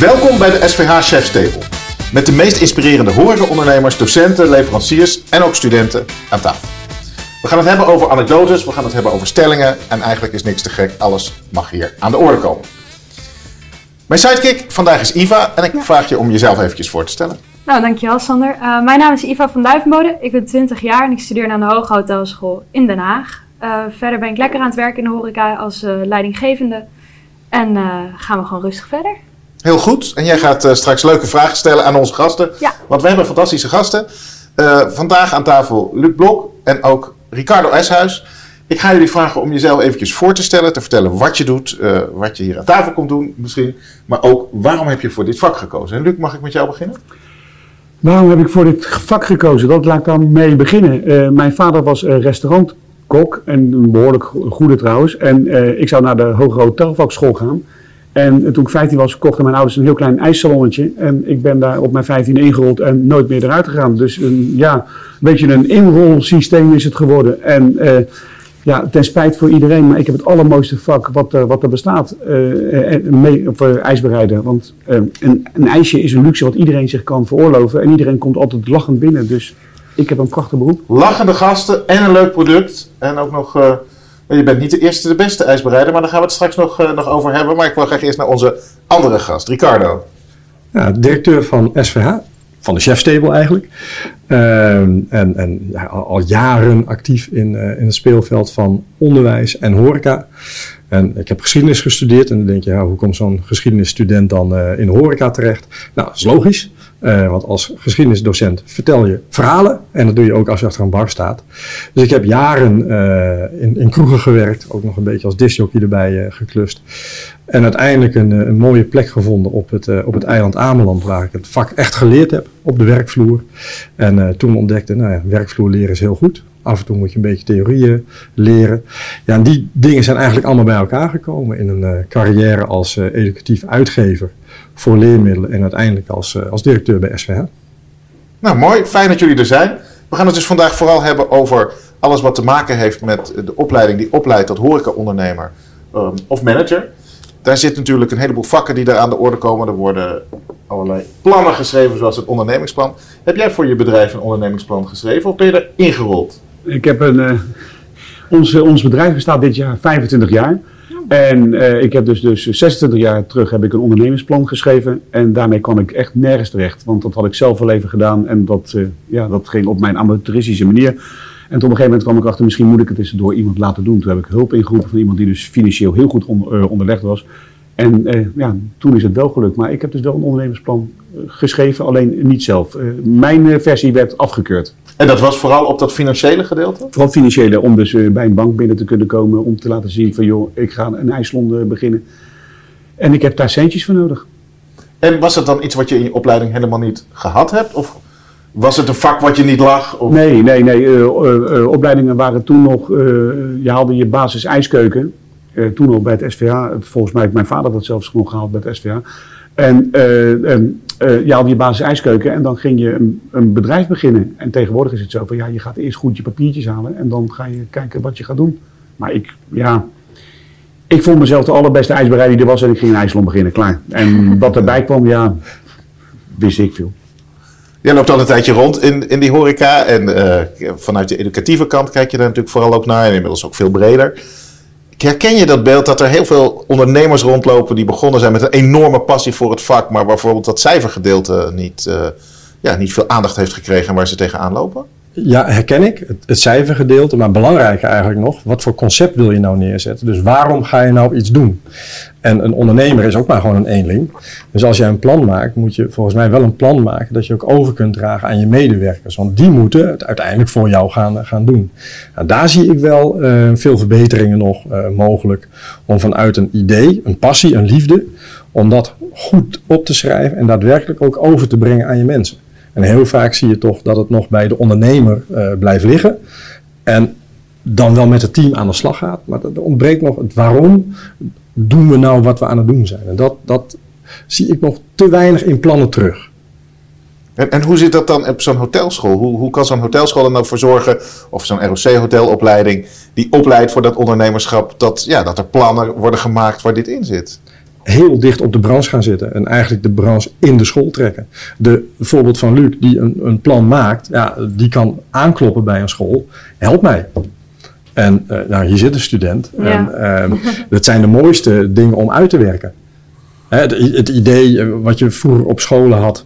Welkom bij de SVH Chef's Table. Met de meest inspirerende horecaondernemers, docenten, leveranciers en ook studenten aan tafel. We gaan het hebben over anekdotes, we gaan het hebben over stellingen en eigenlijk is niks te gek. Alles mag hier aan de orde komen. Mijn sidekick vandaag is Iva en ik vraag je om jezelf eventjes voor te stellen. Nou, dankjewel Sander. Mijn naam is Iva van Duijvenbode, ik ben 20 jaar en ik studeer aan de Hoge Hotelschool in Den Haag. Verder ben ik lekker aan het werk in de horeca als leidinggevende en gaan we gewoon rustig verder. Heel goed. En jij gaat straks leuke vragen stellen aan onze gasten. Ja. Want we hebben fantastische gasten. Vandaag aan tafel Luc Blok en ook Ricardo Eshuis. Ik ga jullie vragen om jezelf eventjes voor te stellen. Te vertellen wat je doet. Wat je hier aan tafel komt doen misschien. Maar ook waarom heb je voor dit vak gekozen. En Luc, mag ik met jou beginnen? Waarom heb ik voor dit vak gekozen? Dat laat ik dan mee beginnen. Mijn vader was restaurantkok. En behoorlijk goede trouwens. En ik zou naar de hogere hotelvakschool gaan. En toen ik 15 was, kochten mijn ouders een heel klein ijssalonnetje. En ik ben daar op mijn 15 ingerold en nooit meer eruit gegaan. Dus een beetje een inrolsysteem is het geworden. En ten spijt voor iedereen, maar ik heb het allermooiste vak wat er bestaat. Ijsbereiden. Want een ijsje is een luxe wat iedereen zich kan veroorloven. En iedereen komt altijd lachend binnen. Dus ik heb een prachtig beroep. Lachende gasten en een leuk product. En ook nog... Je bent niet de eerste, de beste ijsbereider, maar daar gaan we het straks nog over hebben. Maar ik wil graag eerst naar onze andere gast, Ricardo. Ja, directeur van SVH, van de Chef's Table eigenlijk. Al jaren actief in het speelveld van onderwijs en horeca. En ik heb geschiedenis gestudeerd en dan denk je, hoe komt zo'n geschiedenisstudent dan in de horeca terecht? Nou, dat is logisch. Want als geschiedenisdocent vertel je verhalen en dat doe je ook als je achter een bar staat. Dus ik heb jaren in kroegen gewerkt, ook nog een beetje als discjockey erbij geklust. En uiteindelijk een mooie plek gevonden op het eiland Ameland, waar ik het vak echt geleerd heb, op de werkvloer. En toen ontdekte, werkvloer leren is heel goed. Af en toe moet je een beetje theorieën leren. Ja, en die dingen zijn eigenlijk allemaal bij elkaar gekomen in een carrière als educatief uitgever voor leermiddelen en uiteindelijk als directeur bij SVH. Nou, mooi. Fijn dat jullie er zijn. We gaan het dus vandaag vooral hebben over alles wat te maken heeft met de opleiding die opleidt tot horecaondernemer of manager. Daar zit natuurlijk een heleboel vakken die daar aan de orde komen. Er worden allerlei plannen geschreven, zoals het ondernemingsplan. Heb jij voor je bedrijf een ondernemingsplan geschreven of ben je er ingerold? Ik heb ons bedrijf bestaat dit jaar 25 jaar. En ik heb dus 26 jaar terug heb ik een ondernemingsplan geschreven. En daarmee kwam ik echt nergens terecht. Want dat had ik zelf al even gedaan. En dat ging op mijn amateuristische manier. En op een gegeven moment kwam ik achter, misschien moet ik het eens door iemand laten doen. Toen heb ik hulp ingeroepen van iemand die dus financieel heel goed onderlegd was. En toen is het wel gelukt. Maar ik heb dus wel een ondernemersplan geschreven, alleen niet zelf. Mijn versie werd afgekeurd. En dat was vooral op dat financiële gedeelte? Vooral financiële, om dus bij een bank binnen te kunnen komen. Om te laten zien van, joh, ik ga een ijssalon beginnen. En ik heb daar centjes voor nodig. En was dat dan iets wat je in je opleiding helemaal niet gehad hebt? Of... was het een vak wat je niet lag? Of? Nee. Opleidingen waren toen nog... je haalde je basis ijskeuken. Toen nog bij het SVH. Volgens mij heeft mijn vader dat zelfs nog gehaald bij het SVH. En je haalde je basis ijskeuken en dan ging je een bedrijf beginnen. En tegenwoordig is het zo van, je gaat eerst goed je papiertjes halen en dan ga je kijken wat je gaat doen. Maar ik vond mezelf de allerbeste ijsbereider die er was en ik ging een ijssalon beginnen, klaar. En wat erbij kwam, wist ik veel. Jij loopt al een tijdje rond in die horeca en vanuit de educatieve kant kijk je daar natuurlijk vooral ook naar en inmiddels ook veel breder. Herken je dat beeld dat er heel veel ondernemers rondlopen die begonnen zijn met een enorme passie voor het vak, maar bijvoorbeeld dat cijfergedeelte niet veel aandacht heeft gekregen en waar ze tegenaan lopen? Ja, herken ik. Het cijfergedeelte, maar belangrijker eigenlijk nog, wat voor concept wil je nou neerzetten? Dus waarom ga je nou iets doen? En een ondernemer is ook maar gewoon een eenling. Dus als jij een plan maakt, moet je volgens mij wel een plan maken dat je ook over kunt dragen aan je medewerkers. Want die moeten het uiteindelijk voor jou gaan doen. Nou, daar zie ik wel veel verbeteringen nog mogelijk. Om vanuit een idee, een passie, een liefde, om dat goed op te schrijven en daadwerkelijk ook over te brengen aan je mensen. En heel vaak zie je toch dat het nog bij de ondernemer blijft liggen. En dan wel met het team aan de slag gaat. Maar er ontbreekt nog het waarom doen we nou wat we aan het doen zijn. En dat zie ik nog te weinig in plannen terug. En hoe zit dat dan op zo'n hotelschool? Hoe kan zo'n hotelschool er nou voor zorgen, of zo'n ROC-hotelopleiding, die opleidt voor dat ondernemerschap, dat er plannen worden gemaakt waar dit in zit? heel dicht op de branche gaan zitten en eigenlijk de branche in de school trekken. De voorbeeld van Luc die een plan maakt, ja, die kan aankloppen bij een school. Help mij. En nou, hier zit een student. Ja. En, dat zijn de mooiste dingen om uit te werken. Het idee wat je vroeger op scholen had.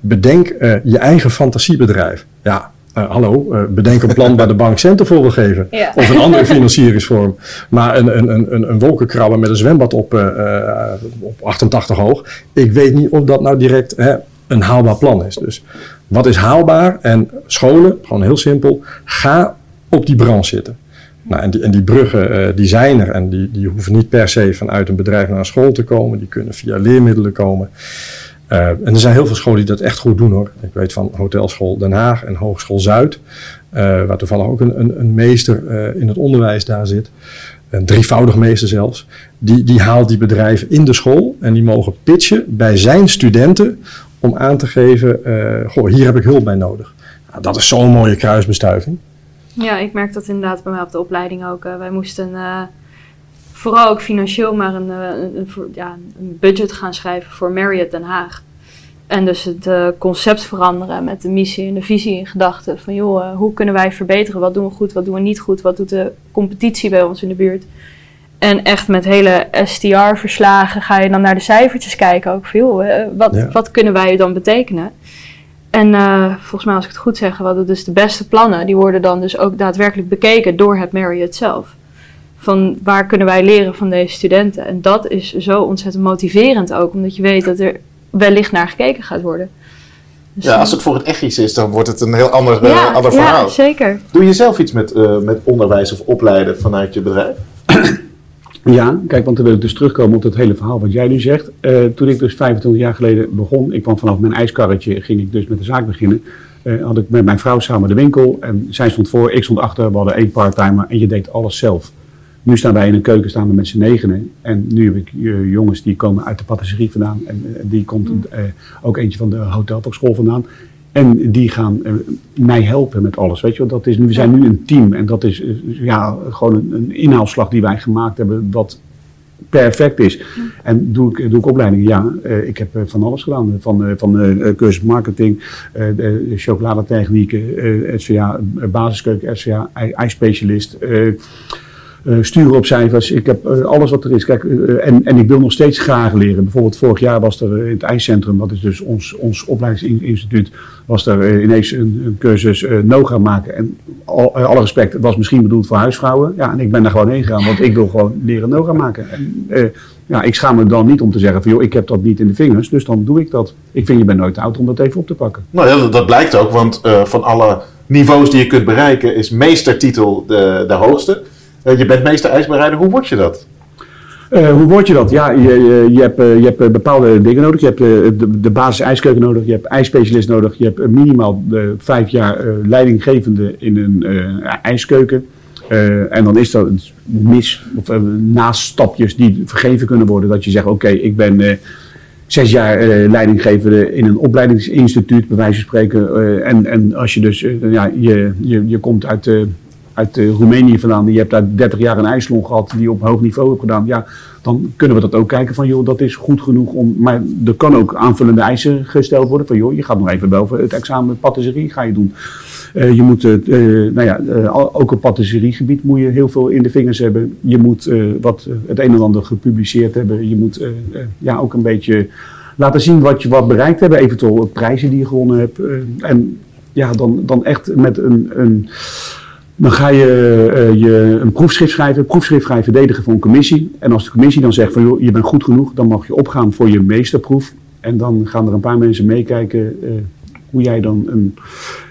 Bedenk je eigen fantasiebedrijf. Ja, hallo, bedenk een plan waar de bank centen voor wil geven. Ja. Of een andere financieringsvorm. Maar een wolkenkrabber met een zwembad op 88 hoog. Ik weet niet of dat nou direct een haalbaar plan is. Dus wat is haalbaar? En scholen, gewoon heel simpel, ga op die branche zitten. Nou, en die bruggen die zijn er. En die hoeven niet per se vanuit een bedrijf naar een school te komen. Die kunnen via leermiddelen komen. En er zijn heel veel scholen die dat echt goed doen hoor. Ik weet van Hotelschool Den Haag en Hogeschool Zuid. Waar toevallig ook een meester in het onderwijs daar zit. Een drievoudig meester zelfs. Die haalt die bedrijven in de school. En die mogen pitchen bij zijn studenten. Om aan te geven, goh, hier heb ik hulp bij nodig. Nou, dat is zo'n mooie kruisbestuiving. Ja, ik merk dat inderdaad bij mij op de opleiding ook. Wij moesten vooral ook financieel maar een budget gaan schrijven voor Marriott Den Haag. En dus het concept veranderen met de missie en de visie in gedachten. Van joh, hoe kunnen wij verbeteren? Wat doen we goed? Wat doen we niet goed? Wat doet de competitie bij ons in de buurt? En echt met hele STR-verslagen ga je dan naar de cijfertjes kijken. Ook van joh, wat kunnen wij dan betekenen? En volgens mij, als ik het goed zeg, hadden dus de beste plannen, die worden dan dus ook daadwerkelijk bekeken door het Marriott zelf. Van waar kunnen wij leren van deze studenten? En dat is zo ontzettend motiverend ook, omdat je weet dat er wellicht naar gekeken gaat worden. Dus ja, als het voor het echt iets is, dan wordt het een heel ander verhaal. Ja, zeker. Doe je zelf iets met onderwijs of opleiden vanuit je bedrijf? Ja, kijk, want dan wil ik dus terugkomen op dat hele verhaal wat jij nu zegt. Toen ik dus 25 jaar geleden begon, ik kwam vanaf mijn ijskarretje, ging ik dus met de zaak beginnen. Had ik met mijn vrouw samen de winkel en zij stond voor, ik stond achter, we hadden 1 parttimer en je deed alles zelf. Nu staan wij in een keuken, staan we met z'n negenen en nu heb ik jongens die komen uit de patisserie vandaan en die komt ook eentje van de hotelvakschool vandaan. En die gaan mij helpen met alles, weet je wel. We zijn nu een team en dat is gewoon een inhaalslag die wij gemaakt hebben wat perfect is. En doe ik opleidingen? Ja, ik heb van alles gedaan. Van cursus marketing, chocoladetechnieken, SVH, basiskeuken, SVH, ijsspecialist. Sturen op cijfers, ik heb alles wat er is. Kijk, en ik wil nog steeds graag leren. Bijvoorbeeld vorig jaar was er in het IJscentrum, dat is dus ons opleidingsinstituut, was er ineens een cursus Noga maken. En alle respect, het was misschien bedoeld voor huisvrouwen. Ja, en ik ben daar gewoon heen gegaan, want ik wil gewoon leren Noga maken. En, ik schaam me dan niet om te zeggen van joh, ik heb dat niet in de vingers, dus dan doe ik dat. Ik vind, je bent nooit te oud om dat even op te pakken. Nou ja, dat blijkt ook, want van alle niveaus die je kunt bereiken is meestertitel de hoogste. Je bent meester ijsbereider, hoe word je dat? Ja, je hebt bepaalde dingen nodig. Je hebt de basis ijskeuken nodig, je hebt ijsspecialist nodig, je hebt minimaal 5 jaar leidinggevende in een ijskeuken. En dan is dat naast stapjes die vergeven kunnen worden, dat je zegt oké, ik ben 6 jaar leidinggevende in een opleidingsinstituut, bij wijze van spreken. En als je dus, je komt uit Roemenië vandaan, je hebt daar 30 jaar een ijssalon gehad die op hoog niveau hebt gedaan, ja, dan kunnen we dat ook kijken van joh, dat is goed genoeg om, maar er kan ook aanvullende eisen gesteld worden van joh, je gaat nog even boven het examen patisserie ga je doen. Je moet, ook op patisseriegebied moet je heel veel in de vingers hebben. Je moet wat het een en ander gepubliceerd hebben. Je moet ook een beetje laten zien wat je bereikt hebt, eventueel prijzen die je gewonnen hebt. En ja, dan echt met een dan ga je een proefschrift schrijven. Het proefschrift ga je verdedigen voor een commissie. En als de commissie dan zegt van joh, je bent goed genoeg, dan mag je opgaan voor je meesterproef. En dan gaan er een paar mensen meekijken hoe jij dan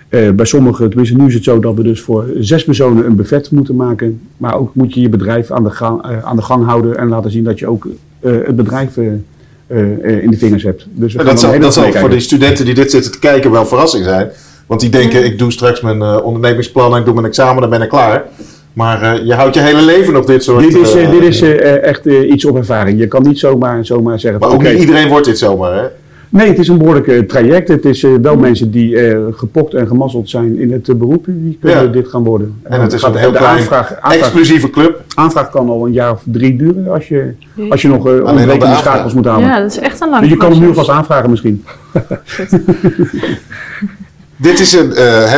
bij sommigen, tenminste nu is het zo dat we dus voor 6 personen een buffet moeten maken. Maar ook moet je je bedrijf aan de gang houden en laten zien dat je ook het bedrijf in de vingers hebt. Dus dat zal voor die studenten die dit zitten te kijken wel verrassing zijn. Want die denken, ik doe straks mijn ondernemingsplan en ik doe mijn examen, dan ben ik klaar. Maar je houdt je hele leven op dit soort... Dit is echt iets op ervaring. Je kan niet zomaar zeggen... Maar ook niet iedereen wordt dit zomaar, hè? Nee, het is een behoorlijk traject. Het is wel mensen die gepokt en gemazzeld zijn in het beroep, die kunnen dit gaan worden. En het is een heel klein, exclusieve club. Aanvraag kan al een jaar of 3 duren als je nog ontbrekende schakels moet halen. Ja, dat is echt een lange. Dus je kan hem nu alvast aanvragen misschien. Dit is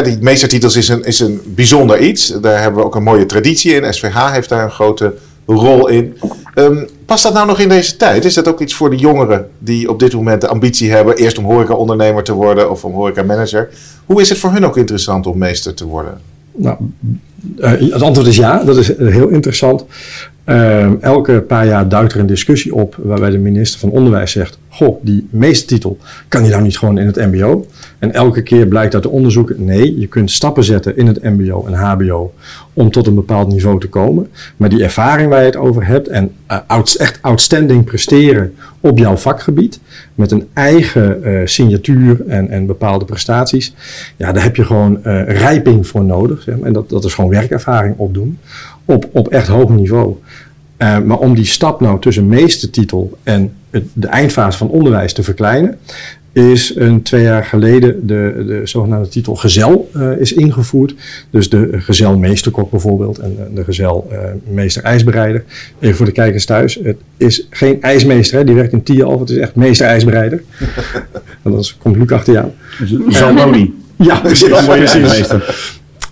die meestertitels is een bijzonder iets. Daar hebben we ook een mooie traditie in. SVH heeft daar een grote rol in. Past dat nou nog in deze tijd? Is dat ook iets voor de jongeren die op dit moment de ambitie hebben eerst om horecaondernemer te worden of om horecamanager? Hoe is het voor hun ook interessant om meester te worden? Nou, het antwoord is ja, dat is heel interessant. Elke paar jaar duikt er een discussie op waarbij de minister van Onderwijs zegt: goh, die meestertitel, kan die nou niet gewoon in het mbo? En elke keer blijkt uit de onderzoeken, nee, je kunt stappen zetten in het mbo en hbo om tot een bepaald niveau te komen. Maar die ervaring waar je het over hebt en echt outstanding presteren op jouw vakgebied met een eigen signatuur en bepaalde prestaties, ja, daar heb je gewoon rijping voor nodig. Zeg maar. En dat is gewoon werkervaring opdoen op echt hoog niveau. Maar om die stap nou tussen meestertitel en de eindfase van onderwijs te verkleinen, is 2 jaar geleden de zogenaamde titel gezel is ingevoerd. Dus de gezel meesterkok bijvoorbeeld en de gezel meester ijsbereider. Even voor de kijkers thuis, het is geen ijsmeester, hè? Die werkt in Tialf, het is echt meester ijsbereider. Anders komt Luc achter jou. Zalmoni. Ja, precies.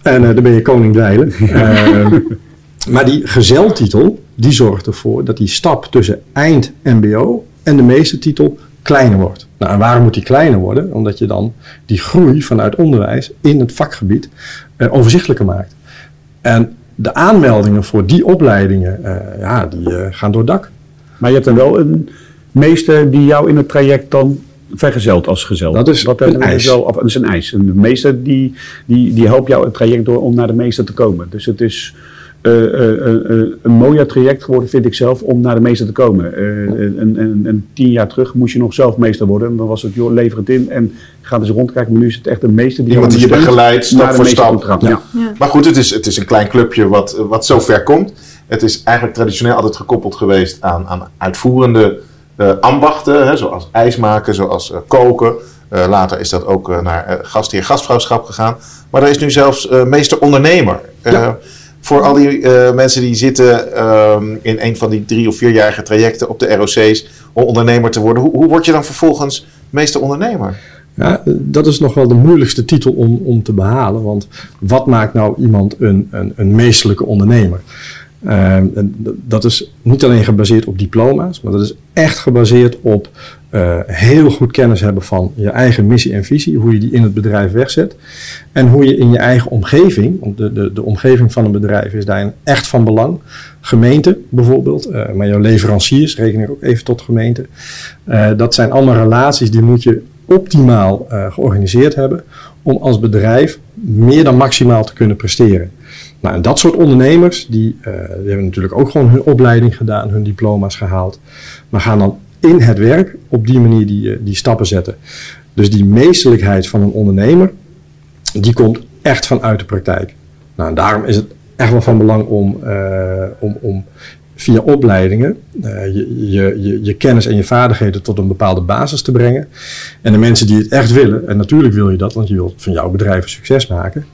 En dan ben je koning dweilen. Maar die gezeltitel, die zorgt ervoor dat die stap tussen eind mbo en de meestertitel kleiner wordt. Nou, en waarom moet die kleiner worden? Omdat je dan die groei vanuit onderwijs in het vakgebied overzichtelijker maakt. En de aanmeldingen voor die opleidingen, die gaan door het dak. Maar je hebt dan wel een meester die jou in het traject dan vergezeld als gezel. Dat is een ijs. Dat is een ijs. En de meester die helpt jou het traject door om naar de meester te komen. Dus het is een mooier traject geworden, vind ik zelf, om naar de meester te komen. Een 10 jaar terug moest je nog zelf meester worden. En dan was het, joh, lever het in en ga eens rondkijken. Maar nu is het echt een meester die iemand die je begeleidt, stap voor stap. Ja. Maar goed, het is een klein clubje wat zo ver komt. Het is eigenlijk traditioneel altijd gekoppeld geweest aan uitvoerende ambachten. Hè, zoals ijsmaken, zoals koken. Later is dat ook naar gastheer-gastvrouwschap gegaan. Maar er is nu zelfs meester-ondernemer. Ja. Voor al die mensen die zitten in een van die 3 of 4-jarige trajecten op de ROC's om ondernemer te worden. Hoe word je dan vervolgens meester ondernemer? Ja, dat is nog wel de moeilijkste titel om te behalen. Want wat maakt nou iemand een meesterlijke ondernemer? Dat is niet alleen gebaseerd op diploma's, maar dat is echt gebaseerd op heel goed kennis hebben van je eigen missie en visie, hoe je die in het bedrijf wegzet en hoe je in je eigen omgeving, want de omgeving van een bedrijf is daarin echt van belang, gemeente bijvoorbeeld, maar jouw leveranciers, reken ik ook even tot gemeente, dat zijn allemaal relaties die moet je optimaal georganiseerd hebben om als bedrijf meer dan maximaal te kunnen presteren. Nou, en dat soort ondernemers, die hebben natuurlijk ook gewoon hun opleiding gedaan, hun diploma's gehaald, maar gaan dan in het werk op die manier die stappen zetten. Dus die meesterlijkheid van een ondernemer, die komt echt vanuit de praktijk. Nou, en daarom is het echt wel van belang om via opleidingen je kennis en je vaardigheden tot een bepaalde basis te brengen. En de mensen die het echt willen, en natuurlijk wil je dat, want je wilt van jouw bedrijf een succes maken.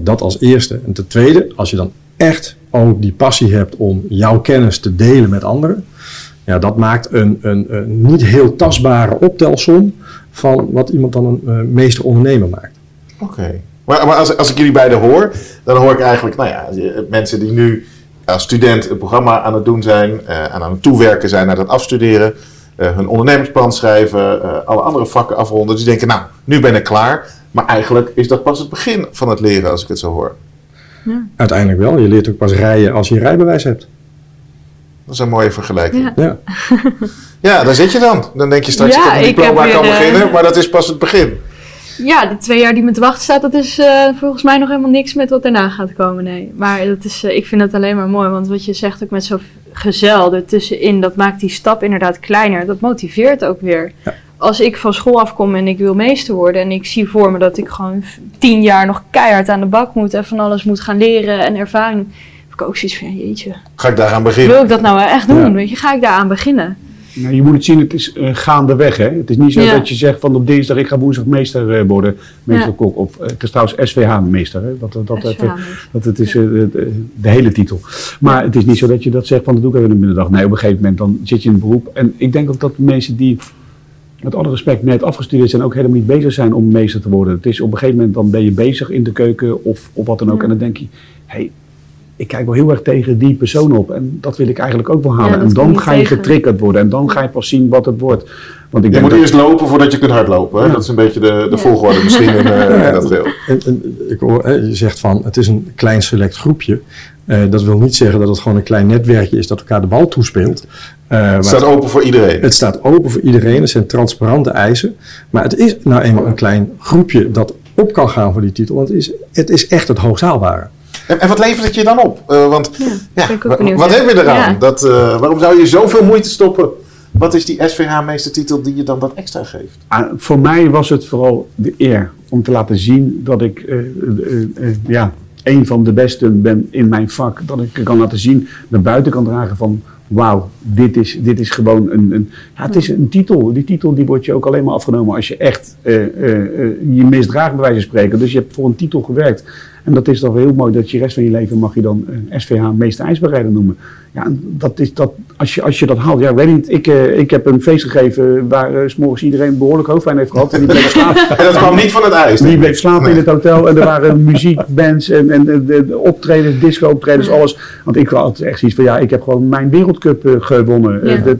Dat als eerste. En ten tweede, als je dan echt ook die passie hebt om jouw kennis te delen met anderen. Ja, dat maakt een niet heel tastbare optelsom van wat iemand dan een meester ondernemer maakt. Oké. Maar als ik jullie beiden hoor, dan hoor ik eigenlijk mensen die nu als student een programma aan het doen zijn, aan het toewerken zijn naar dat afstuderen, hun ondernemersplan schrijven, alle andere vakken afronden. Dus die denken, nou, nu ben ik klaar. Maar eigenlijk is dat pas het begin van het leren, als ik het zo hoor. Ja. Uiteindelijk wel. Je leert ook pas rijden als je rijbewijs hebt. Dat is een mooie vergelijking. Ja. Ja, daar zit je dan. Dan denk je straks, dat ik diploma kan beginnen, maar dat is pas het begin. Ja, de 2 jaar die me te wachten staat, dat is volgens mij nog helemaal niks met wat daarna gaat komen, nee. Maar dat is, ik vind dat alleen maar mooi, want wat je zegt ook met zo'n gezel ertussenin, dat maakt die stap inderdaad kleiner. Dat motiveert ook weer. Ja. Als ik van school afkom en ik wil meester worden en ik zie voor me dat ik gewoon 10 jaar nog keihard aan de bak moet en van alles moet gaan leren en ervaring, heb ik ook zoiets van, jeetje. Ga ik daaraan beginnen? Wil ik dat nou echt doen? Ja. Weet je, ga ik daaraan beginnen? Nou, je moet het zien, het is gaandeweg. Hè? Het is niet zo dat je zegt van op dinsdag ik ga woensdag meester worden. Meester-kok. Of, het is trouwens SVH meester. Hè? Dat is de hele titel. Maar het is niet zo dat je dat zegt van dat doe ik even in de middendag. Nee, op een gegeven moment dan zit je in het beroep. En ik denk ook dat de mensen die met alle respect net afgestudeerd zijn ook helemaal niet bezig zijn om meester te worden. Het is op een gegeven moment dan ben je bezig in de keuken of wat dan ook. Ja. En dan denk je, hey, ik kijk wel heel erg tegen die persoon op en dat wil ik eigenlijk ook wel halen. Ja, en dan ga je getriggerd worden en dan ga je pas zien wat het wordt. Want ik denk moet eerst lopen voordat je kunt hardlopen. Hè? Ja. Dat is een beetje de volgorde misschien in dat deel. Ik hoor, je zegt van het is een klein select groepje. Dat wil niet zeggen dat het gewoon een klein netwerkje is dat elkaar de bal toespeelt. Het staat open voor iedereen. Het staat open voor iedereen. Het zijn transparante eisen. Maar het is nou eenmaal een klein groepje dat op kan gaan voor die titel. Want het is echt het hoogst haalbare. En wat levert het je dan op? Wat heb je eraan? Ja. Waarom zou je zoveel moeite stoppen? Wat is die SVH-meestertitel die je dan dat extra geeft? Voor mij was het vooral de eer om te laten zien dat ik een van de beste ben in mijn vak. Dat ik kan laten zien, naar buiten kan dragen van wauw, dit is gewoon het is een titel. Die titel die wordt je ook alleen maar afgenomen als je echt je misdraagt bij wijze van spreken. Dus je hebt voor een titel gewerkt. En dat is toch heel mooi dat je de rest van je leven mag je dan SVH meester ijsbereider noemen. Ja, dat is dat, als je dat haalt. Ja, weet niet, ik heb een feest gegeven waar 's morgens iedereen behoorlijk hoofdpijn heeft gehad. En die bleef slapen. En dat kwam niet van het ijs. Die bleef slapen in het hotel en er waren muziekbands en optredens, disco-optredens, alles. Want ik had echt zoiets van ik heb gewoon mijn wereldcup gewonnen. Ja.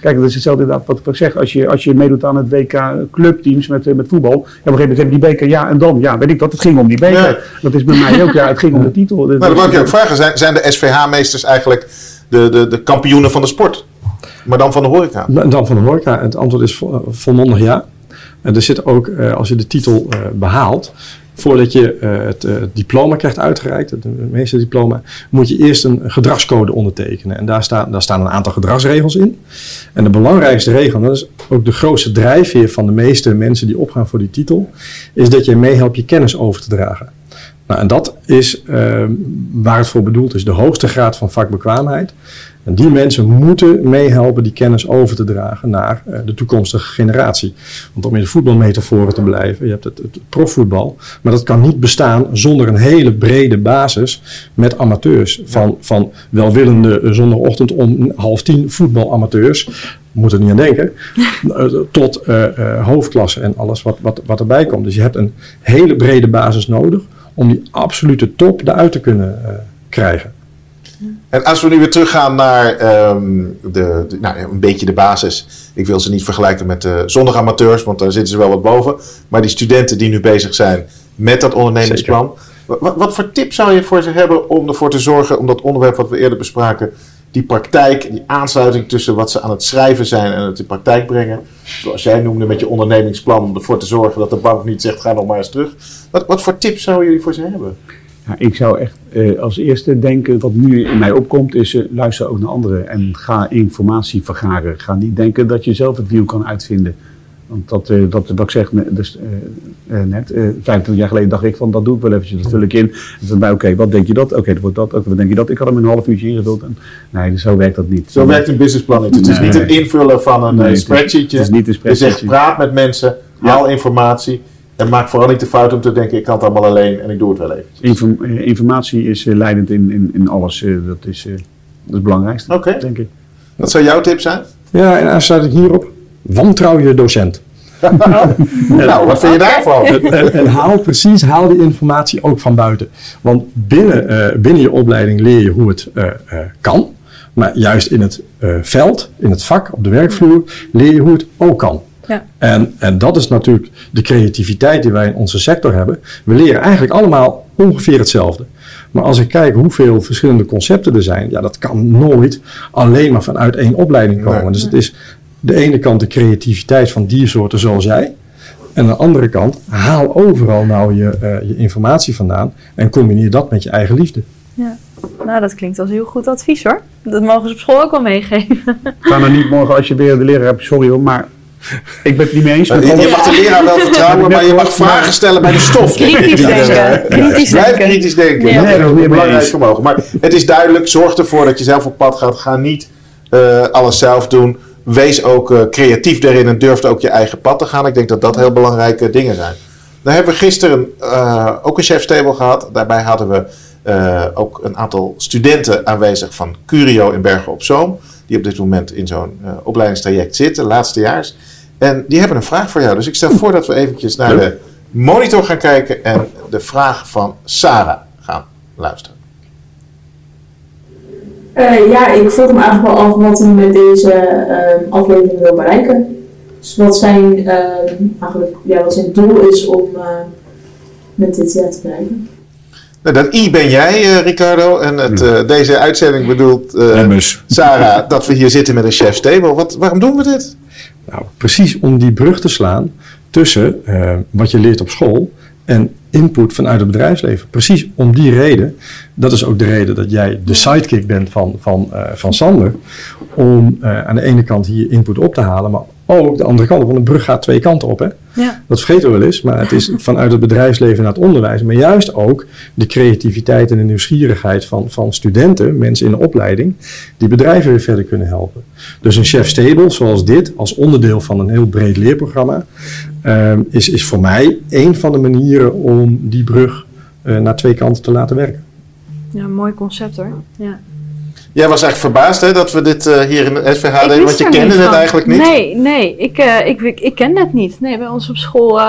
Kijk, dat is hetzelfde inderdaad wat ik zeg. Als je meedoet aan het WK clubteams met voetbal. Op een gegeven moment hebben die beker, en dan. Ja, weet ik dat, het ging om die beker. Ja. Dat is bij mij ook, het ging om de titel. Maar dan wil ik je ook vragen, zijn de SVH-meesters eigenlijk de kampioenen van de sport? Maar dan van de horeca? Dan van de horeca. Het antwoord is volmondig ja. En er zit ook, als je de titel behaalt, voordat je het diploma krijgt uitgereikt, het meesterdiploma, moet je eerst een gedragscode ondertekenen. En daar staan een aantal gedragsregels in. En de belangrijkste regel, dat is ook de grootste drijfveer van de meeste mensen die opgaan voor die titel, is dat je meehelpt je kennis over te dragen. Nou, en dat is waar het voor bedoeld is, de hoogste graad van vakbekwaamheid. En die mensen moeten meehelpen die kennis over te dragen naar de toekomstige generatie. Want om in de voetbalmetaforen te blijven, je hebt het profvoetbal, maar dat kan niet bestaan zonder een hele brede basis met amateurs. Van welwillende zondagochtend om 9:30 voetbalamateurs, moet er niet aan denken, tot hoofdklasse en alles wat erbij komt. Dus je hebt een hele brede basis nodig om die absolute top eruit te kunnen krijgen. En als we nu weer teruggaan naar een beetje de basis. Ik wil ze niet vergelijken met de zondagamateurs, want daar zitten ze wel wat boven. Maar die studenten die nu bezig zijn met dat ondernemingsplan. Wat voor tip zou je voor ze hebben om ervoor te zorgen, om dat onderwerp wat we eerder bespraken, die praktijk, die aansluiting tussen wat ze aan het schrijven zijn en het in praktijk brengen. Zoals jij noemde met je ondernemingsplan, om ervoor te zorgen dat de bank niet zegt, ga nog maar eens terug. Wat voor tips zouden jullie voor ze hebben? Ja, ik zou echt als eerste denken, wat nu in mij opkomt, is luister ook naar anderen en ga informatie vergaren. Ga niet denken dat je zelf het wiel kan uitvinden. Want dat wat ik zeg dus, net, 25 jaar geleden dacht ik van dat doe ik wel eventjes, dat vul ik in. En toen dacht oké, wat denk je dat? Oké, dat wordt dat. Oké, wat denk je dat? Ik had hem in een half uurtje ingevuld. En, nee, dus zo werkt dat niet. Zo werkt een businessplan niet. Het is niet het invullen van een spreadsheetje. Het is niet een spreadsheetje. Je zegt praat met mensen, haal informatie. En maak vooral niet de fout om te denken, ik kan het allemaal alleen en ik doe het wel eventjes. Informatie is leidend in alles. Dat is het belangrijkste, denk ik. Wat zou jouw tip zijn? Ja, en aansluitend hierop, wantrouw je docent. Wat vind je daarvan? En haal die informatie ook van buiten. Want binnen je opleiding leer je hoe het kan. Maar juist in het veld, in het vak, op de werkvloer, leer je hoe het ook kan. Ja. En dat is natuurlijk de creativiteit die wij in onze sector hebben. We leren eigenlijk allemaal ongeveer hetzelfde. Maar als ik kijk hoeveel verschillende concepten er zijn, dat kan nooit alleen maar vanuit één opleiding komen. Nee. Dus het is de ene kant de creativiteit van diersoorten zoals jij. En aan de andere kant, haal overal nou je informatie vandaan en combineer dat met je eigen liefde. Ja. Nou, dat klinkt als heel goed advies hoor. Dat mogen ze op school ook wel meegeven. Ga nou niet morgen als je weer de leraar hebt, sorry hoor, maar ik ben het niet mee eens. Met je mag de leraar wel vertrouwen, maar je mag vragen stellen bij de stof. Kritisch denken. Ja. Nee, dat is meer belangrijk vermogen. Maar het is duidelijk, zorg ervoor dat je zelf op pad gaat. Ga niet alles zelf doen. Wees ook creatief daarin en durfde ook je eigen pad te gaan. Ik denk dat dat heel belangrijke dingen zijn. Dan hebben we gisteren ook een chef's table gehad. Daarbij hadden we ook een aantal studenten aanwezig van Curio in Bergen op Zoom. Die op dit moment in zo'n opleidingstraject zitten, laatstejaars. En die hebben een vraag voor jou. Dus ik stel voor dat we eventjes naar de monitor gaan kijken en de vraag van Sarah gaan luisteren. Ja, ik vroeg hem eigenlijk wel af wat hij met deze aflevering wil bereiken. Dus wat zijn wat zijn doel is om met dit jaar te bereiken. Nou, dat I ben jij, Ricardo. En deze uitzending bedoelt Sarah dat we hier zitten met een chef's table. Waarom doen we dit? Nou, precies om die brug te slaan tussen wat je leert op school en input vanuit het bedrijfsleven. Precies om die reden. Dat is ook de reden dat jij de sidekick bent van Sander. Om aan de ene kant hier input op te halen, maar ook de andere kant. Want een brug gaat twee kanten op. Hè? Ja. Dat vergeten we wel eens, maar het is vanuit het bedrijfsleven naar het onderwijs. Maar juist ook de creativiteit en de nieuwsgierigheid van studenten, mensen in de opleiding, die bedrijven weer verder kunnen helpen. Dus een chef's table zoals dit, als onderdeel van een heel breed leerprogramma, is voor mij een van de manieren om die brug naar twee kanten te laten werken. Ja, mooi concept hoor. Ja. Jij was echt verbaasd hè, dat we dit hier in het SVH deden, want je kende het eigenlijk niet. Nee, ik ken dat niet. Nee, bij ons op school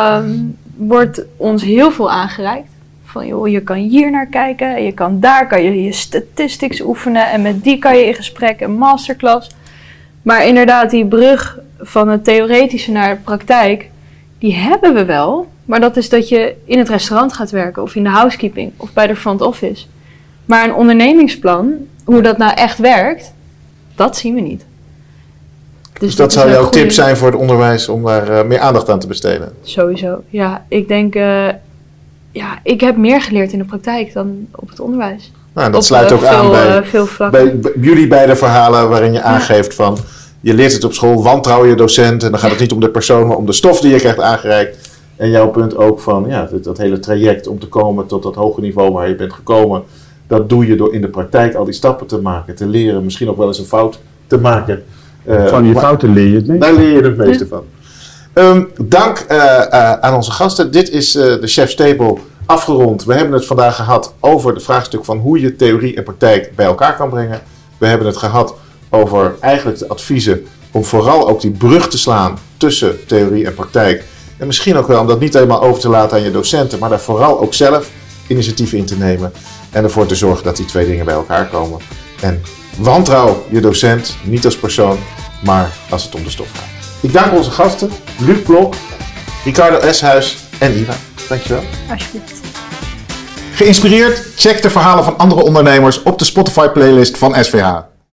wordt ons heel veel aangereikt. Van joh, je kan hier naar kijken, daar kan je statistics oefenen en met die kan je in gesprek een masterclass. Maar inderdaad, die brug van het theoretische naar de praktijk, die hebben we wel. Maar dat is dat je in het restaurant gaat werken of in de housekeeping of bij de front office. Maar een ondernemingsplan, hoe dat nou echt werkt, dat zien we niet. Dus dat zou jouw tip zijn voor het onderwijs om daar meer aandacht aan te besteden? Sowieso, ja. Ik denk, ik heb meer geleerd in de praktijk dan op het onderwijs. Nou, dat sluit ook aan bij jullie beide verhalen waarin je aangeeft van, je leert het op school, wantrouw je docent en dan gaat het niet om de persoon, maar om de stof die je krijgt aangereikt. En jouw punt ook van, dat hele traject om te komen tot dat hoge niveau waar je bent gekomen. Dat doe je door in de praktijk al die stappen te maken, te leren, misschien ook wel eens een fout te maken. Van je fouten leer je het meeste. Daar leer je het meeste van. Dank aan onze gasten. Dit is de Chef's Table afgerond. We hebben het vandaag gehad over het vraagstuk van hoe je theorie en praktijk bij elkaar kan brengen. We hebben het gehad over eigenlijk de adviezen om vooral ook die brug te slaan tussen theorie en praktijk. En misschien ook wel om dat niet helemaal over te laten aan je docenten, maar daar vooral ook zelf initiatief in te nemen. En ervoor te zorgen dat die twee dingen bij elkaar komen. En wantrouw je docent, niet als persoon, maar als het om de stof gaat. Ik dank onze gasten, Luc Blok, Ricardo Eshuis en Iva. Dankjewel. Alsjeblieft. Geïnspireerd? Check de verhalen van andere ondernemers op de Spotify-playlist van SVH.